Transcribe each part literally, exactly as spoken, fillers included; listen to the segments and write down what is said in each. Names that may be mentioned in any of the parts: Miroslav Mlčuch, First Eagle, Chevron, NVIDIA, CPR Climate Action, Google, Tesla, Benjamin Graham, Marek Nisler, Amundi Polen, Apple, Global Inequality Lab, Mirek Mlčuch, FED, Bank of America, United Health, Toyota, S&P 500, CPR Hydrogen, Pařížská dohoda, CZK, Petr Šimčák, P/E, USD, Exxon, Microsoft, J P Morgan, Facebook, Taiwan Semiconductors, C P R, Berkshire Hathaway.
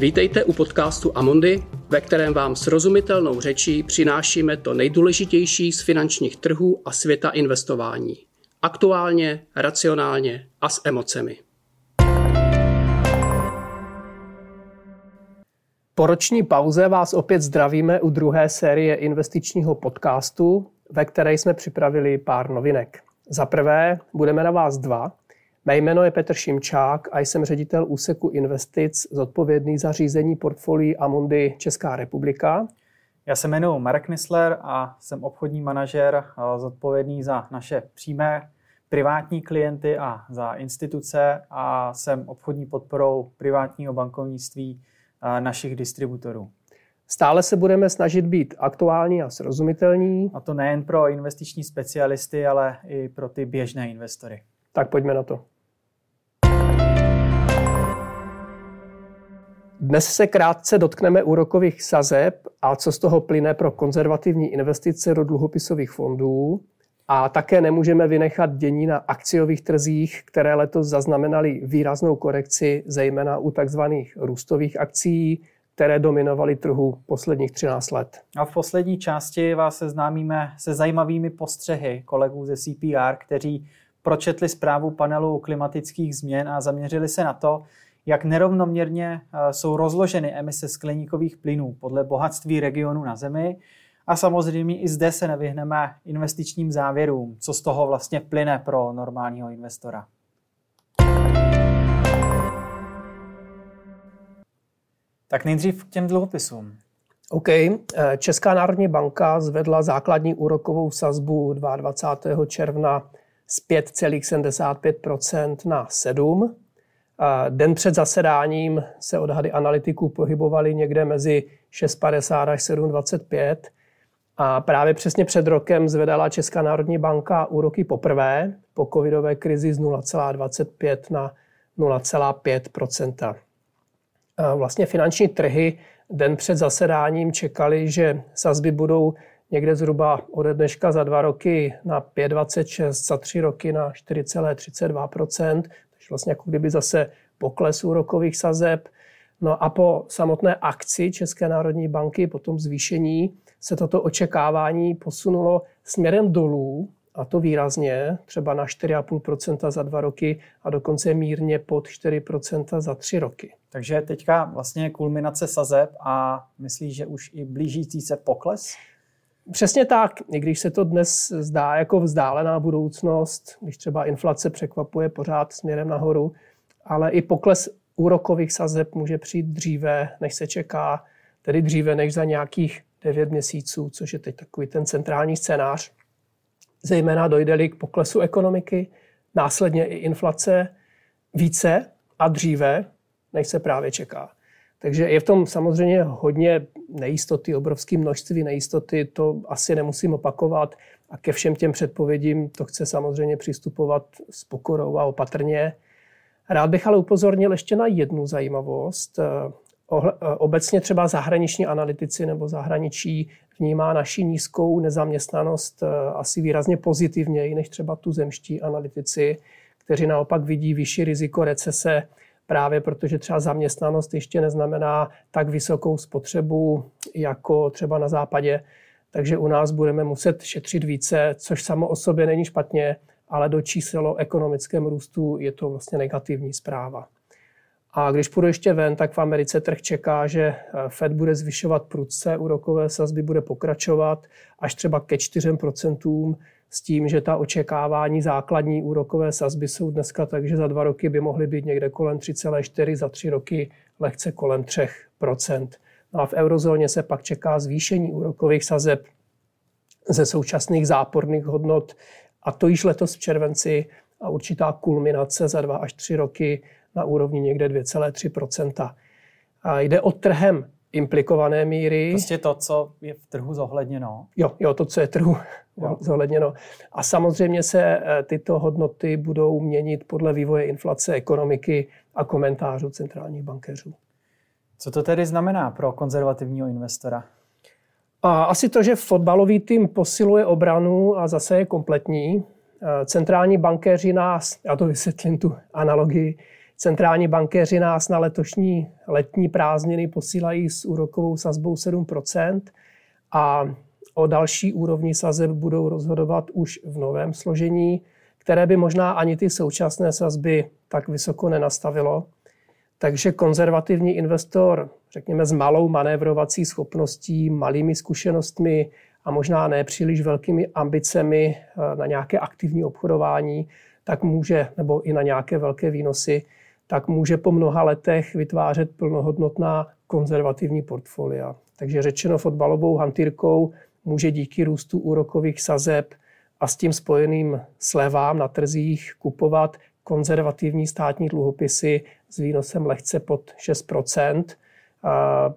Vítejte u podcastu Amundi, ve kterém vám srozumitelnou řečí přinášíme to nejdůležitější z finančních trhů a světa investování. Aktuálně, racionálně a s emocemi. Po roční pauze vás opět zdravíme u druhé série investičního podcastu, ve které jsme připravili pár novinek. Za prvé budeme na vás dva. Mé jméno je Petr Šimčák a jsem ředitel úseku investic zodpovědný za řízení portfolií Amundi Česká republika. Já se jmenuji Marek Nisler a jsem obchodní manažer zodpovědný za naše přímé privátní klienty a za instituce a jsem obchodní podporou privátního bankovnictví našich distributorů. Stále se budeme snažit být aktuální a srozumitelní. A to nejen pro investiční specialisty, ale i pro ty běžné investory. Tak pojďme na to. Dnes se krátce dotkneme úrokových sazeb a co z toho plyne pro konzervativní investice do dluhopisových fondů. A také nemůžeme vynechat dění na akciových trzích, které letos zaznamenaly výraznou korekci, zejména u tzv. Růstových akcií, které dominovaly trhu posledních třináct let. A v poslední části vás seznámíme se zajímavými postřehy kolegů ze C P R, kteří pročetli zprávu panelu klimatických změn a zaměřili se na to, jak nerovnoměrně jsou rozloženy emise skleníkových plynů podle bohatství regionu na Zemi. A samozřejmě i zde se nevyhneme investičním závěrům, co z toho vlastně plyne pro normálního investora. Tak nejdřív k těm dluhopisům. OK. Česká národní banka zvedla základní úrokovou sazbu dvacátého druhého června z pět celá sedmdesát pět procenta na sedm procent. Den před zasedáním se odhady analytiků pohybovaly někde mezi šest padesát až sedm dvacet pět. A právě přesně před rokem zvedala Česká národní banka úroky poprvé po covidové krizi z nula celá dvacet pět na nula celá pět procenta. Vlastně finanční trhy den před zasedáním čekali, že sazby budou někde zhruba ode dneška za dva roky na pět dvacet šest, za tři roky na čtyři celá třicet dva procenta, takže vlastně jako kdyby zase pokles úrokových sazeb. No a po samotné akci České národní banky, po tom zvýšení, se toto očekávání posunulo směrem dolů, a to výrazně, třeba na čtyři celá pět procenta za dva roky a dokonce mírně pod čtyři procenta za tři roky. Takže teďka vlastně kulminace sazeb a myslíš, že už i blížící se pokles? Přesně tak, i když se to dnes zdá jako vzdálená budoucnost, když třeba inflace překvapuje pořád směrem nahoru, ale i pokles úrokových sazeb může přijít dříve, než se čeká, tedy dříve než za nějakých devět měsíců, což je teď takový ten centrální scénář. Zejména dojde-li k poklesu ekonomiky, následně i inflace více a dříve, než se právě čeká. Takže je v tom samozřejmě hodně nejistoty, obrovské množství nejistoty, to asi nemusím opakovat a ke všem těm předpovědím to chce samozřejmě přistupovat s pokorou a opatrně. Rád bych ale upozornil ještě na jednu zajímavost. Obecně třeba zahraniční analytici nebo zahraničí vnímá naši nízkou nezaměstnanost asi výrazně pozitivněji než třeba tuzemští analytici, kteří naopak vidí vyšší riziko recese, právě protože třeba zaměstnanost ještě neznamená tak vysokou spotřebu jako třeba na západě. Takže u nás budeme muset šetřit více, což samo o sobě není špatně, ale do čísel o ekonomickém růstu je to vlastně negativní zpráva. A když půjdu ještě ven, tak v Americe trh čeká, že F E D bude zvyšovat prudce, úrokové sazby bude pokračovat až třeba ke čtyřem procentům s tím, že ta očekávání základní úrokové sazby jsou dneska, takže za dva roky by mohly být někde kolem tři celá čtyři, za tři roky lehce kolem tři procenta. No a v eurozóně se pak čeká zvýšení úrokových sazeb ze současných záporných hodnot, a to již letos v červenci, a určitá kulminace za dva až tři roky na úrovni někde dvě celá tři procenta. A jde o trhem implikované míry. Prostě to, co je v trhu zohledněno. Jo, jo to, co je trhu jo. zohledněno. A samozřejmě se tyto hodnoty budou měnit podle vývoje inflace, ekonomiky a komentářů centrálních bankéřů. Co to tedy znamená pro konzervativního investora? A asi to, že fotbalový tým posiluje obranu a zase je kompletní. Centrální bankéři nás, já to vysvětlím tu analogii, Centrální bankéři nás na letošní letní prázdniny posílají s úrokovou sazbou sedm procent a o další úrovni sazeb budou rozhodovat už v novém složení, které by možná ani ty současné sazby tak vysoko nenastavilo. Takže konzervativní investor, řekněme, s malou manévrovací schopností, malými zkušenostmi a možná ne příliš velkými ambicemi na nějaké aktivní obchodování, tak může, nebo i na nějaké velké výnosy, tak může po mnoha letech vytvářet plnohodnotná konzervativní portfolia. Takže řečeno fotbalovou hantýrkou může díky růstu úrokových sazeb a s tím spojeným slevám na trzích kupovat konzervativní státní dluhopisy s výnosem lehce pod šest procent. A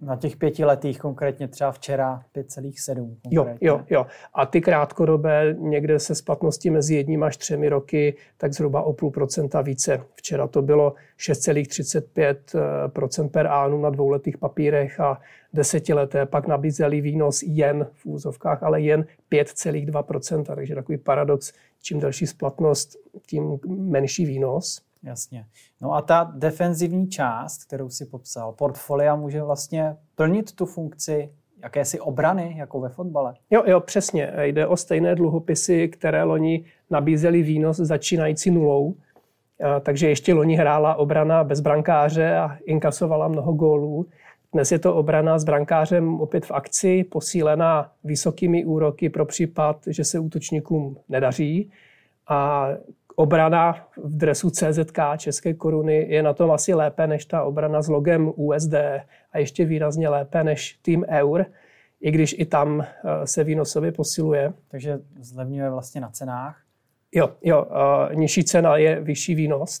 na těch pětiletých konkrétně třeba včera pět celá sedm. Jo, jo, jo. A ty krátkodobé někde se splatností mezi jedním až třemi roky, tak zhruba o půl procenta více. Včera to bylo šest celá třicet pět procenta per annum na dvouletých papírech a desetileté pak nabízelý výnos jen v úzovkách, ale jen pět celá dva procenta. Takže takový paradox, čím delší splatnost, tím menší výnos. Jasně. No a ta defenzivní část, kterou si popsal, portfolia může vlastně plnit tu funkci jakési obrany, jako ve fotbale. Jo, jo, přesně. Jde o stejné dluhopisy, které loni nabízely výnos začínající nulou, takže ještě loni hrála obrana bez brankáře a inkasovala mnoho gólů. Dnes je to obrana s brankářem opět v akci, posílená vysokými úroky pro případ, že se útočníkům nedaří. A obrana v dresu C Z K České koruny je na tom asi lépe než ta obrana s logem U S D a ještě výrazně lépe než tým eur, i když i tam se výnosově posiluje. Takže zlevňuje vlastně na cenách? Jo, jo, nižší cena je vyšší výnos.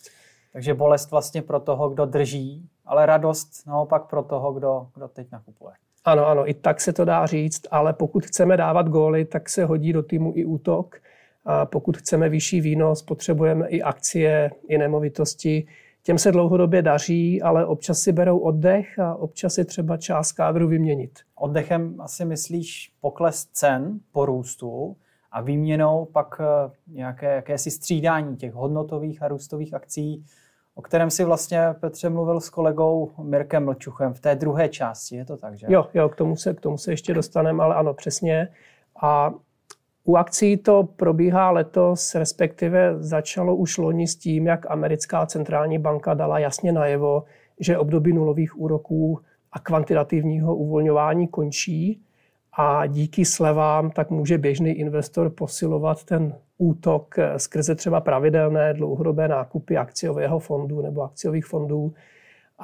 Takže bolest vlastně pro toho, kdo drží, ale radost naopak pro toho, kdo, kdo teď nakupuje. Ano, ano, i tak se to dá říct, ale pokud chceme dávat góly, tak se hodí do týmu i útok. A pokud chceme vyšší výnos, potřebujeme i akcie, i nemovitosti. Těm se dlouhodobě daří, ale občas si berou oddech a občas je třeba část kádru vyměnit. Oddechem asi myslíš pokles cen po růstu a výměnou pak nějaké jakési střídání těch hodnotových a růstových akcí, o kterém si vlastně, Petře, mluvil s kolegou Mirkem Mlčuchem v té druhé části. Je to tak, že? Jo, jo, k tomu se, k tomu se ještě dostaneme, ale ano, přesně. A u akcí to probíhá letos, respektive začalo už loni s tím, jak americká centrální banka dala jasně najevo, že období nulových úroků a kvantitativního uvolňování končí a díky slevám tak může běžný investor posilovat ten útok skrze třeba pravidelné dlouhodobé nákupy akciového fondu nebo akciových fondů.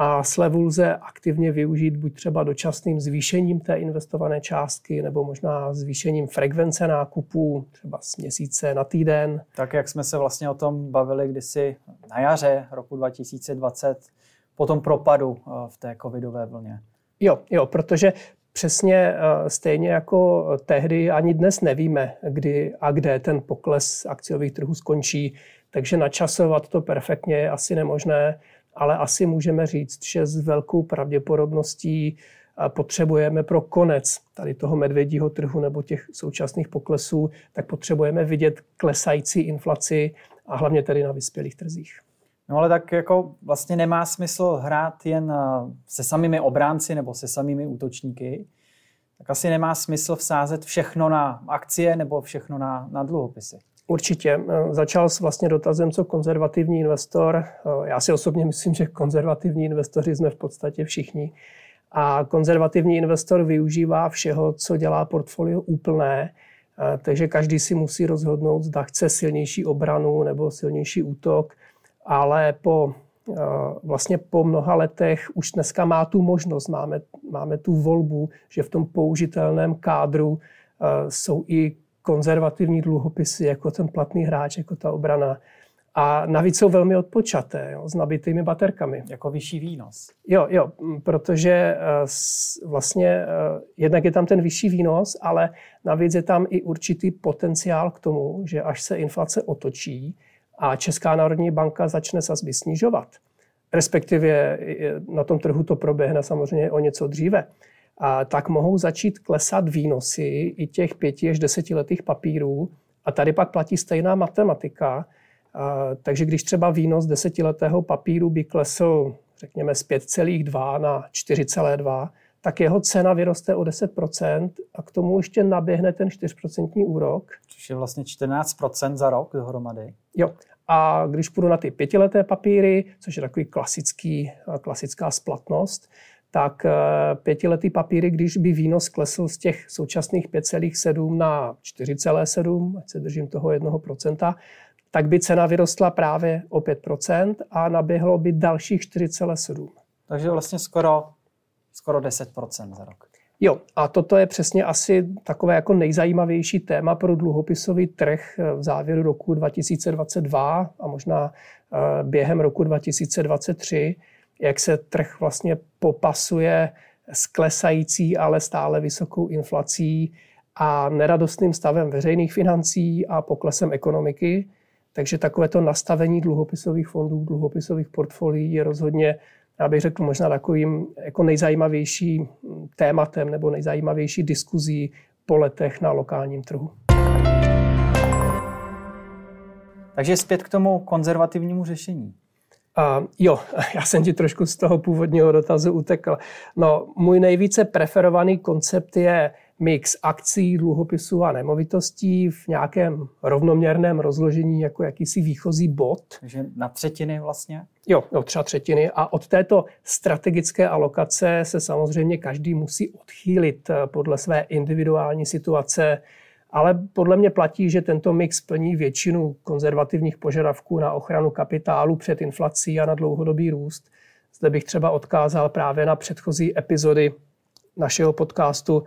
A slevu lze aktivně využít buď třeba dočasným zvýšením té investované částky nebo možná zvýšením frekvence nákupů, třeba z měsíce na týden. Tak jak jsme se vlastně o tom bavili kdysi na jaře roku dva tisíce dvacet po tom propadu v té covidové vlně. Jo, jo, protože přesně stejně jako tehdy ani dnes nevíme, kdy a kde ten pokles akciových trhů skončí, takže načasovat to perfektně je asi nemožné. Ale asi můžeme říct, že s velkou pravděpodobností potřebujeme pro konec tady toho medvědího trhu nebo těch současných poklesů, tak potřebujeme vidět klesající inflaci a hlavně tedy na vyspělých trzích. No ale tak jako vlastně nemá smysl hrát jen se samými obránci nebo se samými útočníky, tak asi nemá smysl vsázet všechno na akcie nebo všechno na, na dluhopisy. Určitě. Začal s vlastně dotazem, co konzervativní investor. Já si osobně myslím, že konzervativní investoři jsme v podstatě všichni. A konzervativní investor využívá všeho, co dělá portfolio úplné, takže každý si musí rozhodnout, zda chce silnější obranu nebo silnější útok, ale po, vlastně po mnoha letech už dneska má tu možnost, máme, máme tu volbu, že v tom použitelném kádru jsou i konzervativní dluhopisy, jako ten platný hráč, jako ta obrana. A navíc jsou velmi odpočaté, jo, s nabitými baterkami. Jako vyšší výnos. Jo, jo, protože vlastně jednak je tam ten vyšší výnos, ale navíc je tam i určitý potenciál k tomu, že až se inflace otočí a Česká národní banka začne sazby snižovat, respektive na tom trhu to proběhne samozřejmě o něco dříve, a tak mohou začít klesat výnosy i těch pěti až desetiletých papírů. A tady pak platí stejná matematika, Takže když třeba výnos desetiletého papíru by klesl, řekněme, z pět celá dva na čtyři celá dva, tak jeho cena vyroste o deset procent a k tomu ještě naběhne ten čtyři procenta úrok. Což je vlastně čtrnáct procent za rok dohromady. Jo. A když půjdu na ty pětileté papíry, což je takový klasický, klasická splatnost, tak pětiletý papíry, když by výnos klesl z těch současných pět celá sedm na čtyři celá sedm, ať se držím toho jednoho procenta, tak by cena vyrostla právě o pět procent a naběhlo by dalších čtyři celá sedm. Takže vlastně skoro, skoro deset procent za rok. Jo, a toto je přesně asi takové jako nejzajímavější téma pro dluhopisový trh v závěru roku dva tisíce dvacet dva a možná během roku dva tisíce dvacet tři, jak se trh vlastně popasuje s klesající, ale stále vysokou inflací a neradostným stavem veřejných financí a poklesem ekonomiky. Takže takovéto nastavení dluhopisových fondů, dluhopisových portfolií je rozhodně, já bych řekl, možná takovým jako nejzajímavější tématem nebo nejzajímavější diskuzí po letech na lokálním trhu. Takže zpět k tomu konzervativnímu řešení. Uh, jo, já jsem ti trošku z toho původního dotazu utekl. No, můj nejvíce preferovaný koncept je mix akcí, dluhopisů a nemovitostí v nějakém rovnoměrném rozložení jako jakýsi výchozí bod. Takže na třetiny vlastně? Jo, no, třeba třetiny. A od této strategické alokace se samozřejmě každý musí odchýlit podle své individuální situace, ale podle mě platí, že tento mix plní většinu konzervativních požadavků na ochranu kapitálu před inflací a na dlouhodobý růst. Zde bych třeba odkázal právě na předchozí epizody našeho podcastu,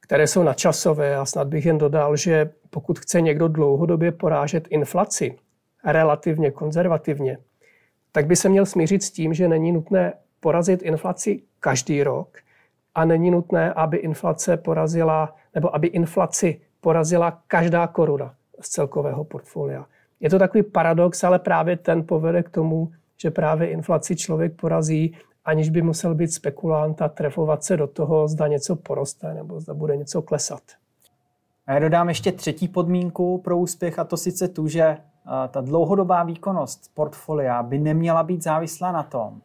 které jsou nadčasové, a snad bych jen dodal, že pokud chce někdo dlouhodobě porážet inflaci relativně konzervativně, tak by se měl smířit s tím, že není nutné porazit inflaci každý rok a není nutné, aby inflace porazila, nebo aby inflaci porazila každá koruna z celkového portfolia. Je to takový paradox, ale právě ten povede k tomu, že právě inflaci člověk porazí, aniž by musel být spekulant a trefovat se do toho, zda něco poroste nebo zda bude něco klesat. A já dodám ještě třetí podmínku pro úspěch, a to sice tu, že ta dlouhodobá výkonnost portfolia by neměla být závislá na tom,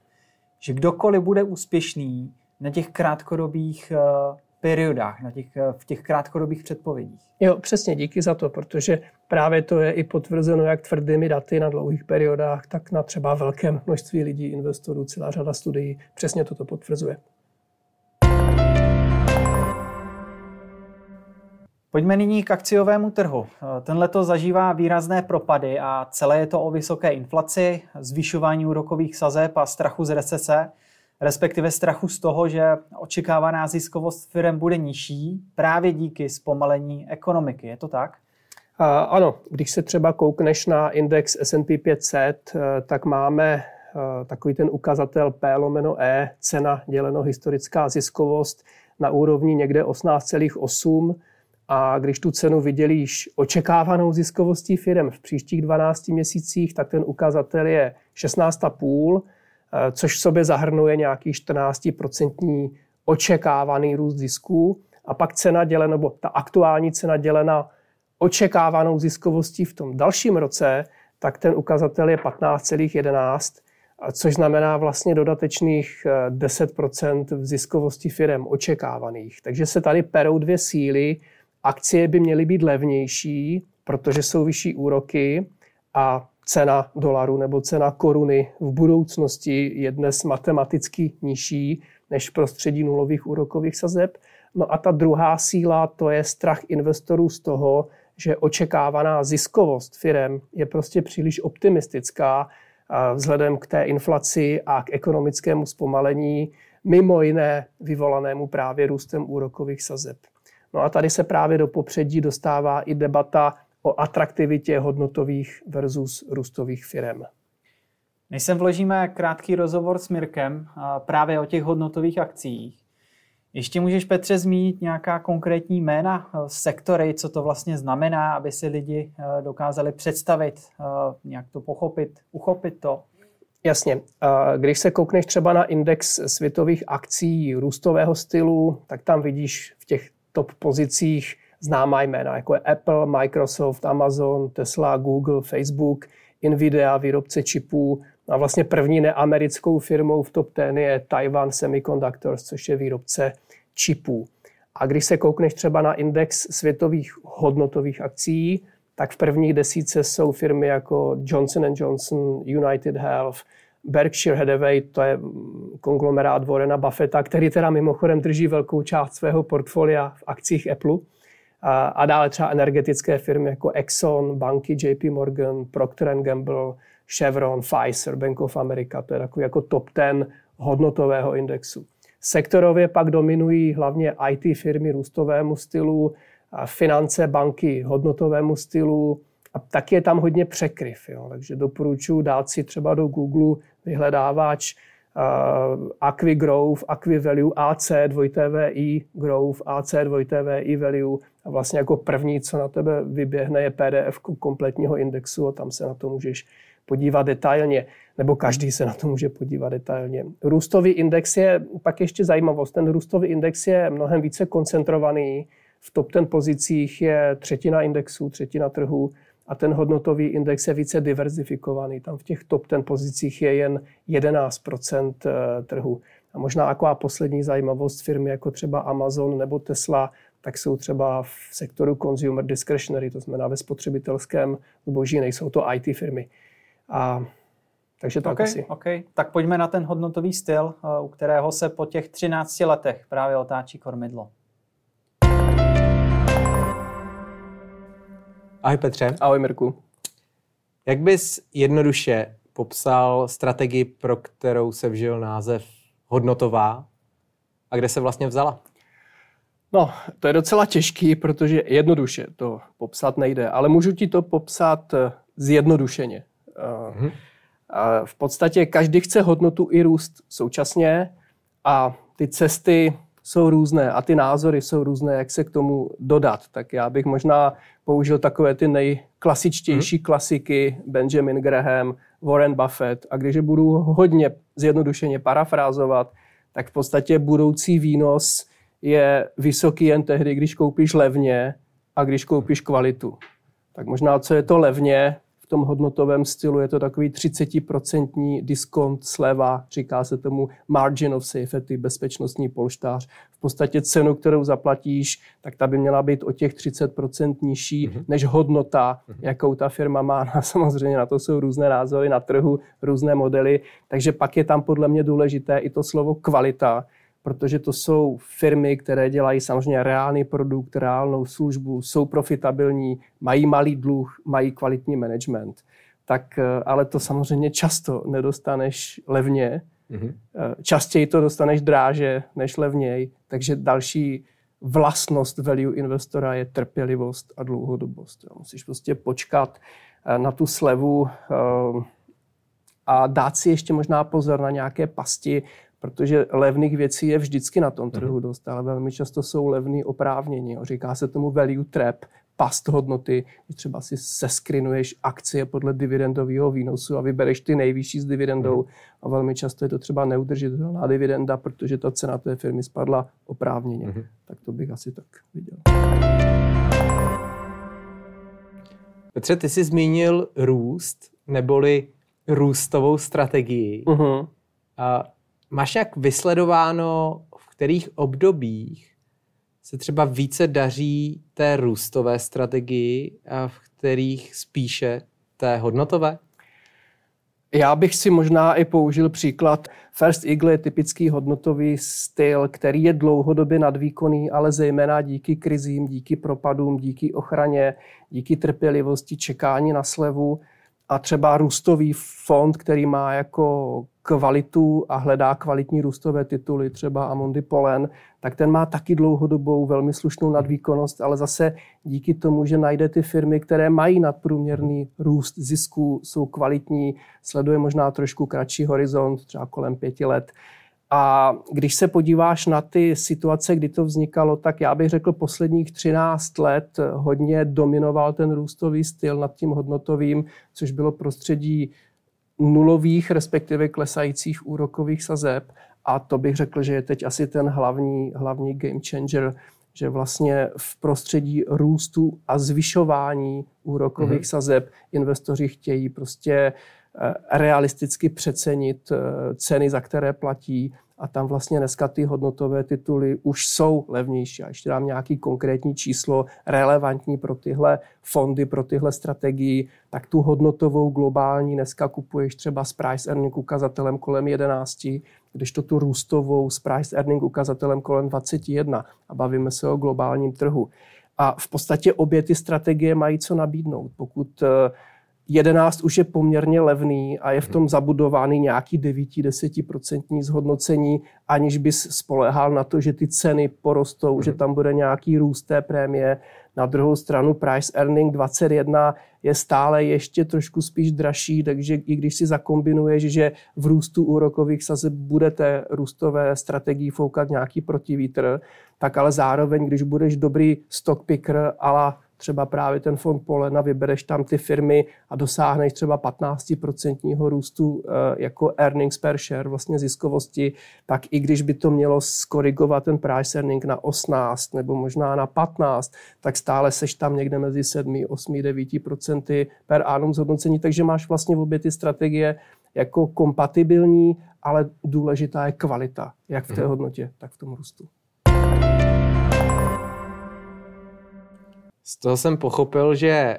že kdokoliv bude úspěšný na těch krátkodobých periodách, na těch, v těch krátkodobých předpovědích. Jo, přesně, díky za to, protože právě to je i potvrzeno jak tvrdými daty na dlouhých periodách, tak na třeba velkém množství lidí, investorů, celá řada studií přesně toto potvrzuje. Pojďme nyní k akciovému trhu. Ten letos zažívá výrazné propady a celé je to o vysoké inflaci, zvyšování úrokových sazeb a strachu z recese, respektive strachu z toho, že očekávaná ziskovost firem bude nižší právě díky zpomalení ekonomiky. Je to tak? Uh, ano, když se třeba koukneš na index S and P pět set, uh, tak máme uh, takový ten ukazatel P lomeno E, cena děleno historická ziskovost na úrovni někde osmnáct celá osm. A když tu cenu vydělíš očekávanou ziskovostí firem v příštích dvanácti měsících, tak ten ukazatel je šestnáct celá pět. Což v sobě zahrnuje nějaký čtrnáct procent očekávaný růst zisků. A pak cena dělena, nebo ta aktuální cena dělena očekávanou ziskovostí v tom dalším roce, tak ten ukazatel je patnáct celá jedenáct, což znamená vlastně dodatečných deset procent v ziskovosti firem očekávaných. Takže se tady perou dvě síly. Akcie by měly být levnější, protože jsou vyšší úroky a cena dolaru nebo cena koruny v budoucnosti je dnes matematicky nižší než v prostředí nulových úrokových sazeb. No a ta druhá síla, to je strach investorů z toho, že očekávaná ziskovost firem je prostě příliš optimistická vzhledem k té inflaci a k ekonomickému zpomalení, mimo jiné vyvolanému právě růstem úrokových sazeb. No a tady se právě do popředí dostává i debata o atraktivitě hodnotových versus růstových firem. Než sem vložíme krátký rozhovor s Mirkem právě o těch hodnotových akcích, ještě můžeš, Petře, zmínit nějaká konkrétní jména, sektory, co to vlastně znamená, aby si lidi dokázali představit, nějak to pochopit, uchopit to? Jasně. Když se koukneš třeba na index světových akcí růstového stylu, tak tam vidíš v těch top pozicích známá jména, jako je Apple, Microsoft, Amazon, Tesla, Google, Facebook, NVIDIA, výrobce čipů, a vlastně první neamerickou firmou v top deset je Taiwan Semiconductors, což je výrobce čipů. A když se koukneš třeba na index světových hodnotových akcií, tak v prvních desíce jsou firmy jako Johnson and Johnson, United Health, Berkshire Hathaway, to je konglomerát Warrena Buffetta, který teda mimochodem drží velkou část svého portfolia v akcích Apple, a, a dále třeba energetické firmy jako Exxon, banky J P Morgan, Procter and Gamble, Chevron, Pfizer, Bank of America, to je takový jako top deset hodnotového indexu. Sektorově pak dominují hlavně I T firmy růstovému stylu, finance, banky hodnotovému stylu a taky je tam hodně překryv. Jo. Takže doporučuji dát si třeba do Google vyhledávač uh, AcquiGrowth, AcquiValue, A C dvě T V I Growth, A C dvě T V I Value a vlastně jako první, co na tebe vyběhne, je P D F kompletního indexu a tam se na to můžeš podívat detailně, nebo každý se na to může podívat detailně. Růstový index je, pak ještě zajímavost, ten růstový index je mnohem více koncentrovaný, v top deset pozicích je třetina indexů, třetina trhu a ten hodnotový index je více diverzifikovaný. Tam v těch top deset pozicích je jen jedenáct procent trhu. A možná taková poslední zajímavost firmy jako třeba Amazon nebo Tesla, tak jsou třeba v sektoru consumer discretionary, to znamená ve spotřebitelském zboží, nejsou to I T firmy. A, takže tak okay, asi. Okay. Tak pojďme na ten hodnotový styl, u kterého se po těch třinácti letech právě otáčí kormidlo. Ahoj Petře. Ahoj Mirku. Jak bys jednoduše popsal strategii, pro kterou se vžil název hodnotová a kde se vlastně vzala? No, to je docela těžký, protože jednoduše to popsat nejde, ale můžu ti to popsat zjednodušeně. Uh-huh. V podstatě každý chce hodnotu i růst současně a ty cesty jsou různé a ty názory jsou různé, jak se k tomu dodat. Tak já bych možná použil takové ty nejklasičtější uh-huh. klasiky, Benjamin Graham, Warren Buffett, a když budu hodně zjednodušeně parafrázovat, tak v podstatě budoucí výnos je vysoký jen tehdy, když koupíš levně a když koupíš kvalitu. Tak možná, co je to levně, v tom hodnotovém stylu je to takový třicet procent diskont, sleva, říká se tomu margin of safety, bezpečnostní polštář. V podstatě cenu, kterou zaplatíš, tak ta by měla být o těch třicet procent nižší mm-hmm. než hodnota, mm-hmm. jakou ta firma má. A samozřejmě na to jsou různé názory na trhu, různé modely, takže pak je tam podle mě důležité i to slovo kvalita, protože to jsou firmy, které dělají samozřejmě reálný produkt, reálnou službu, jsou profitabilní, mají malý dluh, mají kvalitní management. Tak, ale to samozřejmě často nedostaneš levně. Mm-hmm. Častěji to dostaneš dráže než levněji, takže další vlastnost value investora je trpělivost a dlouhodobost. Musíš prostě počkat na tu slevu a dát si ještě možná pozor na nějaké pasti, protože levných věcí je vždycky na tom trhu dost, ale velmi často jsou levný oprávnění. Říká se tomu value trap, past hodnoty, že třeba si seskrinuješ akcie podle dividendového výnosu a vybereš ty nejvyšší s dividendou a velmi často je to třeba neudržitelná dividenda, protože ta cena té firmy spadla oprávněně. Mm-hmm. Tak to bych asi tak viděl. Petře, ty jsi zmínil růst, neboli růstovou strategii. Mm-hmm. A máš jak vysledováno, v kterých obdobích se třeba více daří té růstové strategii a v kterých spíše té hodnotové? Já bych si možná i použil příklad. First Eagle je typický hodnotový styl, který je dlouhodobě nadvýkonný, ale zejména díky krizím, díky propadům, díky ochraně, díky trpělivosti, čekání na slevu. A třeba růstový fond, který má jako kvalitu a hledá kvalitní růstové tituly, třeba Amundi Polen, tak ten má taky dlouhodobou velmi slušnou nadvýkonnost, ale zase díky tomu, že najde ty firmy, které mají nadprůměrný růst zisků, jsou kvalitní, sleduje možná trošku kratší horizont, třeba kolem pěti let. A když se podíváš na ty situace, kdy to vznikalo, tak já bych řekl, posledních třináct let hodně dominoval ten růstový styl nad tím hodnotovým, což bylo prostředí nulových, respektive klesajících úrokových sazeb. A to bych řekl, že je teď asi ten hlavní, hlavní game changer, že vlastně v prostředí růstu a zvyšování úrokových mm-hmm. sazeb investoři chtějí prostě realisticky přecenit ceny, za které platí, a tam vlastně dneska ty hodnotové tituly už jsou levnější. A ještě dám nějaký konkrétní číslo relevantní pro tyhle fondy, pro tyhle strategii, tak tu hodnotovou globální dneska kupuješ třeba s price earning ukazatelem kolem jedenáct, kdežto tu růstovou s price earning ukazatelem kolem dvacet jedna, a bavíme se o globálním trhu. A v podstatě obě ty strategie mají co nabídnout. Pokud jedenáct už je poměrně levný a je v tom zabudovány nějaký devět až deset procent zhodnocení, aniž bys spoléhal na to, že ty ceny porostou, mm. že tam bude nějaký růst té prémie. Na druhou stranu price earning dvacet jedna je stále ještě trošku spíš dražší, takže i když si zakombinuješ, že v růstu úrokových sazeb budete růstové strategii foukat nějaký protivítr, tak ale zároveň, když budeš dobrý stock picker a la třeba právě ten fond Polena, vybereš tam ty firmy a dosáhneš třeba patnáct procent růstu jako earnings per share, vlastně ziskovosti, tak i když by to mělo skorigovat ten price earning na osmnáct nebo možná na patnáct, tak stále seš tam někde mezi sedm, osm, devět procent per annum zhodnocení, takže máš vlastně obě ty strategie jako kompatibilní, ale důležitá je kvalita, jak v té hodnotě, tak v tom růstu. Z toho jsem pochopil, že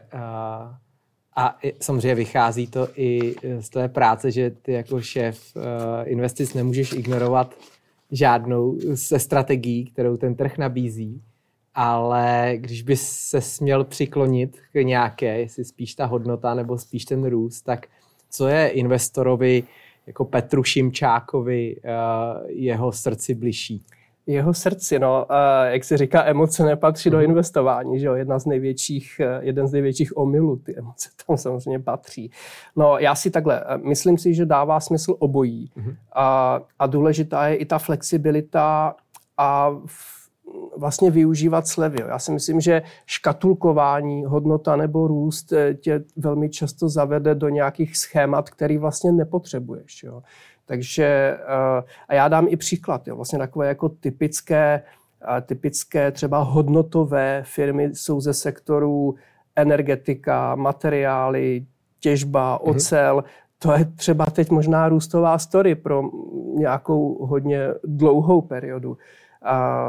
a samozřejmě vychází to i z té práce, že ty jako šéf investic nemůžeš ignorovat žádnou ze strategií, kterou ten trh nabízí, ale když bys se směl přiklonit k nějaké, jestli spíš ta hodnota nebo spíš ten růst, tak co je investorovi jako Petru Šimčákovi jeho srdci bližší? Jeho srdci, no, jak se říká, emoce nepatří do investování, že jo, jedna z největších, jeden z největších omylů, ty emoce tam samozřejmě patří. No, já si takhle, myslím si, že dává smysl obojí a, a důležitá je i ta flexibilita a v, vlastně využívat slevy. Já si myslím, že škatulkování, hodnota nebo růst tě velmi často zavede do nějakých schémat, který vlastně nepotřebuješ, jo. Takže a já dám i příklad, jo, vlastně takové jako typické, typické třeba hodnotové firmy jsou ze sektorů energetika, materiály, těžba, ocel. Mm-hmm. To je třeba teď možná růstová story pro nějakou hodně dlouhou periodu. A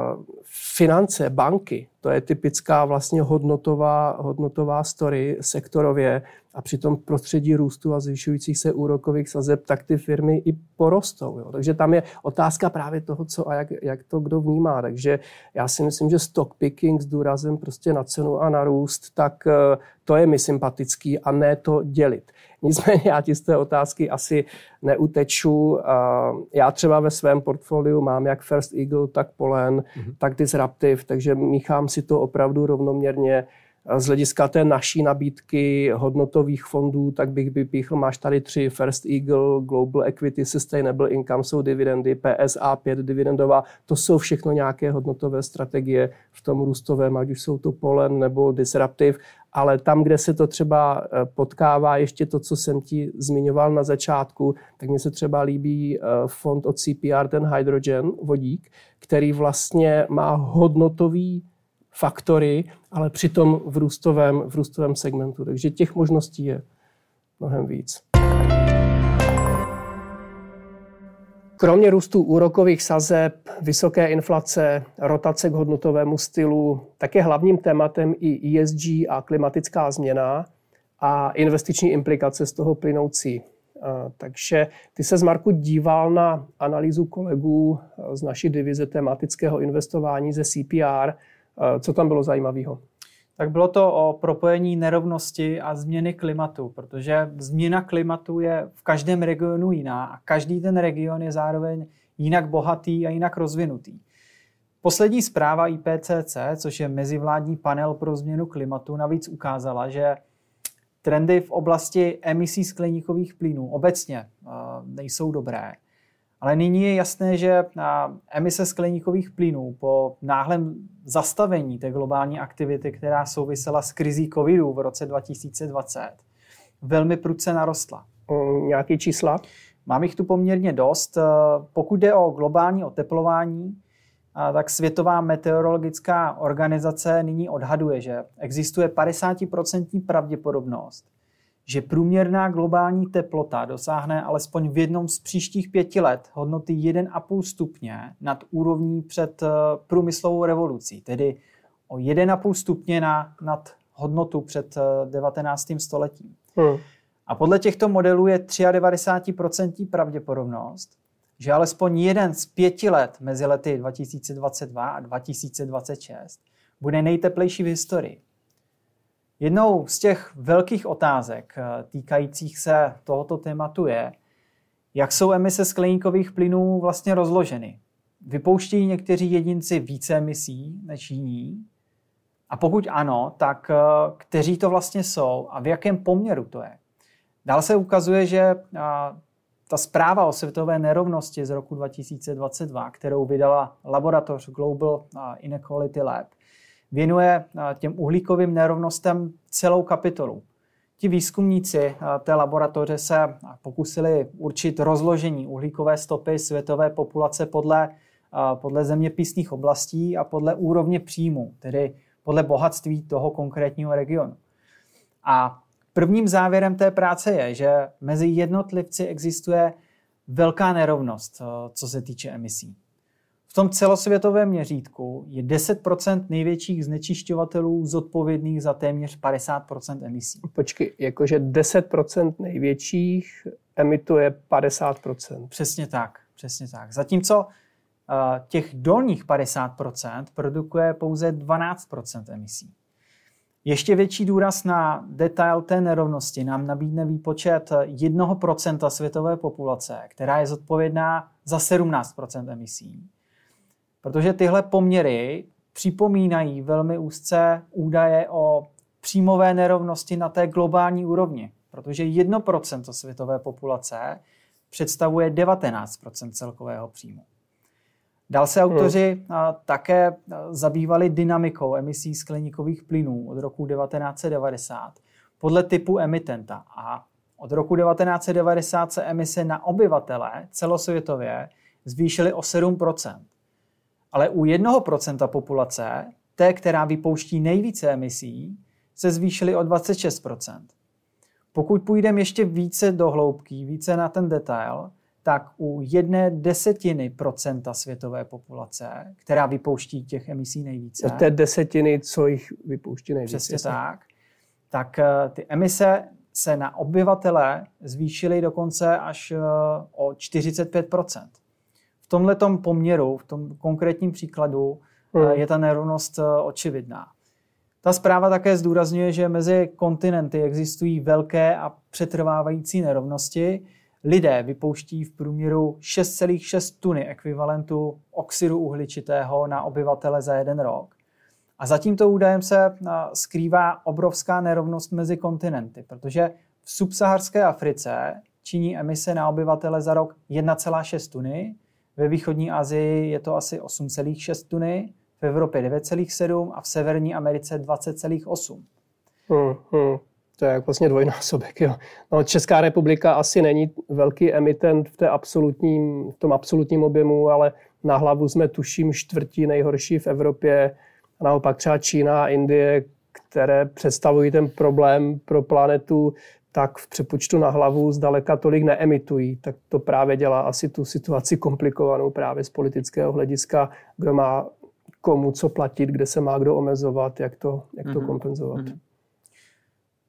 finance, banky, to je typická vlastně hodnotová, hodnotová story sektorově, a přitom v prostředí růstu a zvyšujících se úrokových sazeb, tak ty firmy i porostou. Jo. Takže tam je otázka právě toho, co a jak, jak to kdo vnímá. Takže já si myslím, že stock picking s důrazem prostě na cenu a na růst, tak to je mi sympatický, a ne to dělit. Nicméně já ti z té otázky asi neuteču. Já třeba ve svém portfoliu mám jak First Eagle, tak Polen, mm-hmm. tak Disruptive, takže míchám si to opravdu rovnoměrně. Z hlediska té naší nabídky hodnotových fondů, tak bych vypíchl, máš tady tři, First Eagle, Global Equity, Sustainable Income jsou dividendy, P S A pět dividendová, to jsou všechno nějaké hodnotové strategie v tom růstovém, ať už jsou to Polen nebo Disruptive, ale tam, kde se to třeba potkává, ještě to, co jsem ti zmiňoval na začátku, tak mně se třeba líbí fond od C P R, ten Hydrogen, vodík, který vlastně má hodnotový faktory, ale přitom v růstovém, v růstovém segmentu. Takže těch možností je mnohem víc. Kromě růstu úrokových sazeb, vysoké inflace, rotace k hodnotovému stylu, tak je hlavním tématem i E S G a klimatická změna a investiční implikace z toho plynoucí. Takže ty se, Marku, díval na analýzu kolegů z naší divize tematického investování ze C P R. Co tam bylo zajímavého? Tak bylo to o propojení nerovnosti a změny klimatu, protože změna klimatu je v každém regionu jiná a každý ten region je zároveň jinak bohatý a jinak rozvinutý. Poslední zpráva I P C C, což je mezivládní panel pro změnu klimatu, navíc ukázala, že trendy v oblasti emisí skleníkových plynů obecně nejsou dobré. Ale nyní je jasné, že emise skleníkových plynů po náhlém zastavení té globální aktivity, která souvisela s krizí covidu v roce dva tisíce dvacet, velmi prudce narostla. Nějaké čísla? Mám jich tu poměrně dost. Pokud jde o globální oteplování, tak Světová meteorologická organizace nyní odhaduje, že existuje padesát procent pravděpodobnost, že průměrná globální teplota dosáhne alespoň v jednom z příštích pěti let hodnoty jedna celá pět stupně nad úrovní před průmyslovou revolucí, tedy o jedna celá pět stupně na, nad hodnotu před devatenáctým stoletím. Hmm. A podle těchto modelů je devadesát tři procent pravděpodobnost, že alespoň jeden z pěti let mezi lety dva tisíce dvacet dva a dva tisíce dvacet šest bude nejteplejší v historii. Jednou z těch velkých otázek týkajících se tohoto tématu je, jak jsou emise skleníkových plynů vlastně rozloženy. Vypouštějí někteří jedinci více emisí než jiní? A pokud ano, tak kteří to vlastně jsou a v jakém poměru to je? Dál se ukazuje, že ta zpráva o světové nerovnosti z roku dva tisíce dvacet dva, kterou vydala laboratoř Global Inequality Lab, věnuje těm uhlíkovým nerovnostem celou kapitolu. Ti výzkumníci té laboratoře se pokusili určit rozložení uhlíkové stopy světové populace podle, podle zeměpisných oblastí a podle úrovně příjmu, tedy podle bohatství toho konkrétního regionu. A prvním závěrem té práce je, že mezi jednotlivci existuje velká nerovnost, co se týče emisí. V tom celosvětovém měřítku je deset procent největších znečišťovatelů zodpovědných za téměř padesát procent emisí. Počkej, jakože deset procent největších emituje padesát procent. Přesně tak, přesně tak. Zatímco těch dolních padesát procent produkuje pouze dvanáct procent emisí. Ještě větší důraz na detail té nerovnosti nám nabídne výpočet jednoho procenta světové populace, která je zodpovědná za sedmnáct procent emisí. Protože tyhle poměry připomínají velmi úzce údaje o příjmové nerovnosti na té globální úrovni, protože jedno procento světové populace představuje devatenáct procent celkového příjmu. Dál se autoři a, také zabývali dynamikou emisí skleníkových plynů od roku devatenáct set devadesát podle typu emitenta. A od roku devatenáct set devadesát se emise na obyvatele celosvětově zvýšily o sedm procent. Ale u jednoho procenta populace, té, která vypouští nejvíce emisí, se zvýšily o dvacet šest procent. Pokud půjdeme ještě více do hloubky, více na ten detail, tak u jedné desetiny procenta světové populace, která vypouští těch emisí nejvíce. Od té desetiny, co jich vypouští nejvíce. Přesně tak. Tak ty emise se na obyvatele zvýšily dokonce až o čtyřicet pět procent. V tomhletom poměru, v tom konkrétním příkladu, hmm. je ta nerovnost očividná. Ta zpráva také zdůrazňuje, že mezi kontinenty existují velké a přetrvávající nerovnosti. Lidé vypouští v průměru šest celá šest tuny ekvivalentu oxidu uhličitého na obyvatele za jeden rok. A za tímto údajem se skrývá obrovská nerovnost mezi kontinenty, protože v subsaharské Africe činí emise na obyvatele za rok jedna celá šest tuny, ve východní Asii je to asi osm celá šest tuny, v Evropě devět celá sedm a v Severní Americe dvacet celá osm. Hmm, hmm. To je vlastně dvojnásobek. Jo. No, Česká republika asi není velký emitent v, té absolutním, v tom absolutním objemu, ale na hlavu jsme tuším čtvrtí nejhorší v Evropě. A naopak třeba Čína a Indie, které představují ten problém pro planetu, tak v přepočtu na hlavu zdaleka tolik neemitují. Tak to právě dělá asi tu situaci komplikovanou právě z politického hlediska, kdo má komu co platit, kde se má kdo omezovat, jak to, jak to mm-hmm. kompenzovat. Mm-hmm.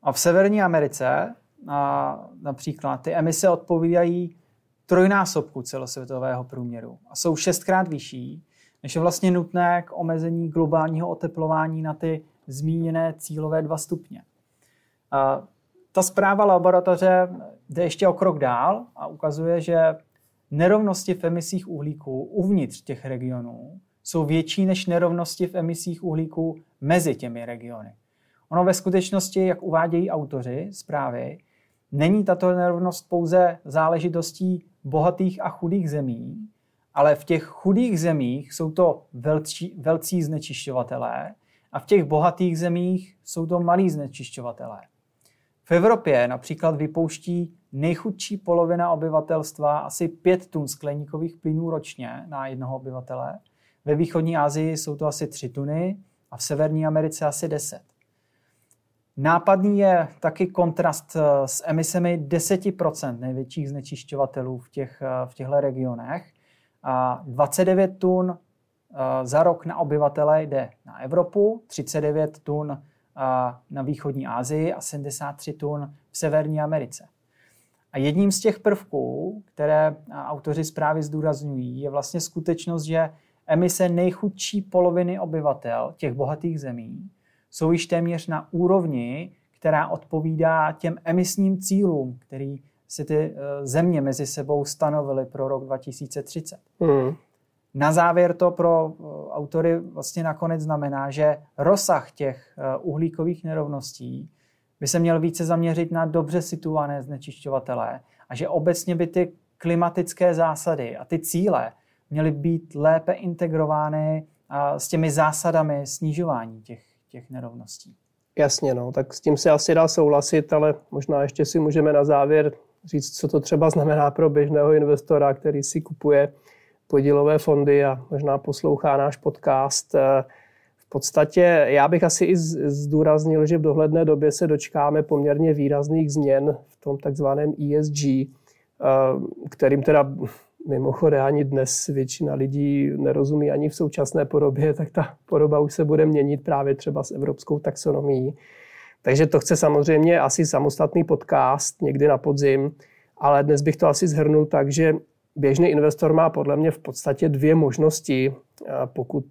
A v Severní Americe a například ty emise odpovídají trojnásobku celosvětového průměru a jsou šestkrát vyšší, než je vlastně nutné k omezení globálního oteplování na ty zmíněné cílové dva stupně. A ta zpráva laboratoře jde ještě o krok dál a ukazuje, že nerovnosti v emisích uhlíku uvnitř těch regionů jsou větší než nerovnosti v emisích uhlíku mezi těmi regiony. Ono ve skutečnosti, jak uvádějí autoři zprávy, není tato nerovnost pouze záležitostí bohatých a chudých zemí, ale v těch chudých zemích jsou to velcí, velcí znečišťovatelé a v těch bohatých zemích jsou to malí znečišťovatelé. V Evropě například vypouští nejchudší polovina obyvatelstva asi pět tun skleníkových plynů ročně na jednoho obyvatele, Ve východní Asii jsou to asi tři tuny a v severní Americe asi deset. Nápadný je taky kontrast s emisemi deset procent největších znečišťovatelů v, těch, v těchto regionech. A dvacet devět tun za rok na obyvatele jde na Evropu, třicet devět tun na východní Asii a sedmdesát tři tun v severní Americe. A jedním z těch prvků, které autoři zprávy zdůrazňují, je vlastně skutečnost, že emise nejchudší poloviny obyvatel těch bohatých zemí jsou již téměř na úrovni, která odpovídá těm emisním cílům, který si ty země mezi sebou stanovily pro rok dva tisíce třicet. Hmm. Na závěr to pro autory vlastně nakonec znamená, že rozsah těch uhlíkových nerovností by se měl více zaměřit na dobře situované znečišťovatele a že obecně by ty klimatické zásady a ty cíle měly být lépe integrovány s těmi zásadami snižování těch, těch nerovností. Jasně, no, tak s tím se asi dá souhlasit, ale možná ještě si můžeme na závěr říct, co to třeba znamená pro běžného investora, který si kupuje podílové fondy a možná poslouchá náš podcast. V podstatě já bych asi i zdůraznil, že v dohledné době se dočkáme poměrně výrazných změn v tom takzvaném E S G, kterým teda mimochodem ani dnes většina lidí nerozumí ani v současné podobě, tak ta podoba už se bude měnit právě třeba s evropskou taxonomií. Takže to chce samozřejmě asi samostatný podcast někdy na podzim, ale dnes bych to asi shrnul tak, že běžný investor má podle mě v podstatě dvě možnosti, pokud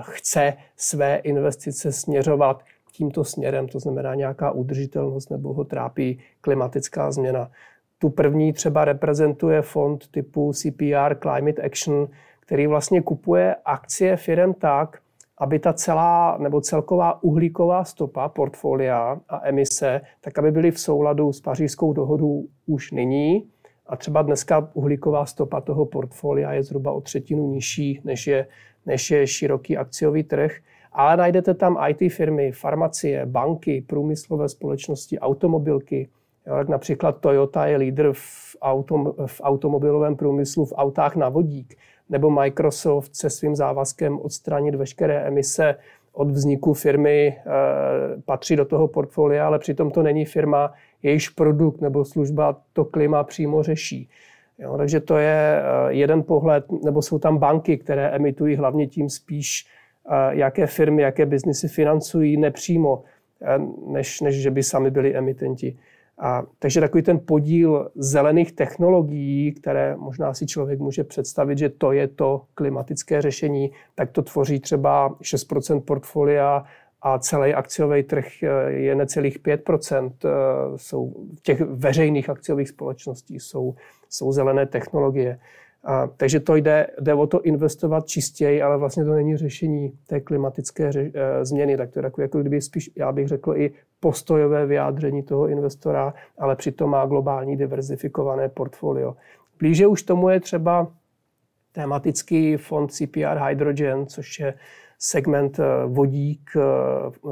chce své investice směřovat tímto směrem, to znamená nějaká udržitelnost nebo ho trápí klimatická změna. Tu první třeba reprezentuje fond typu C P R Climate Action, který vlastně kupuje akcie firem tak, aby ta celá nebo celková uhlíková stopa portfolia a emise, tak aby byly v souladu s Pařížskou dohodou už nyní. A třeba dneska uhlíková stopa toho portfolia je zhruba o třetinu nižší, než je, než je široký akciový trh. Ale najdete tam I T firmy, farmacie, banky, průmyslové společnosti, automobilky. Jo, například Toyota je lídr v, autom, v automobilovém průmyslu v autách na vodík. Nebo Microsoft se svým závazkem odstranit veškeré emise od vzniku firmy eh, patří do toho portfolia, ale přitom to není firma, jejíž produkt nebo služba to klima přímo řeší. Jo, takže to je jeden pohled, nebo jsou tam banky, které emitují hlavně tím spíš, jaké firmy, jaké biznesy financují nepřímo, než, než že by sami byli emitenti. A, takže takový ten podíl zelených technologií, které možná si člověk může představit, že to je to klimatické řešení, tak to tvoří třeba šest procent portfolia a celý akciový trh je necelých pět procent jsou těch veřejných akciových společností, jsou, jsou zelené technologie. A, takže to jde, jde o to investovat čistěji, ale vlastně to není řešení té klimatické řeš, e, změny. Tak to je takové, jako kdyby spíš, já bych řekl, i postojové vyjádření toho investora, ale přitom má globální diverzifikované portfolio. Blíže už tomu je třeba tematický fond C P R Hydrogen, což je segment vodík,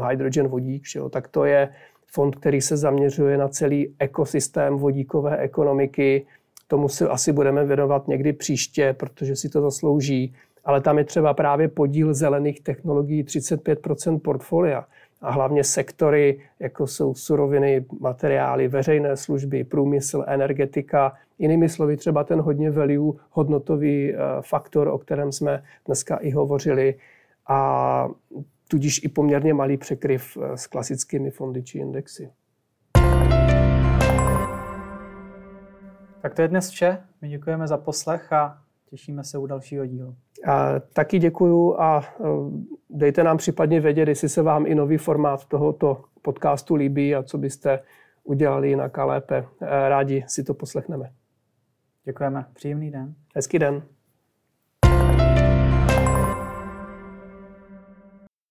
hydrogen vodík, jo? Tak to je fond, který se zaměřuje na celý ekosystém vodíkové ekonomiky. Tomu si asi budeme věnovat někdy příště, protože si to zaslouží. Ale tam je třeba právě podíl zelených technologií třicet pět procent portfolia. A hlavně sektory, jako jsou suroviny, materiály, veřejné služby, průmysl, energetika. Jinými slovy třeba ten hodně value, hodnotový faktor, o kterém jsme dneska i hovořili. A tudíž i poměrně malý překryv s klasickými fondy či indexy. Tak to je dnes vše. My děkujeme za poslech a těšíme se u dalšího dílu. A taky děkuju a dejte nám případně vědět, jestli se vám i nový formát tohoto podcastu líbí a co byste udělali jinak a lépe. Rádi si to poslechneme. Děkujeme. Příjemný den. Hezký den.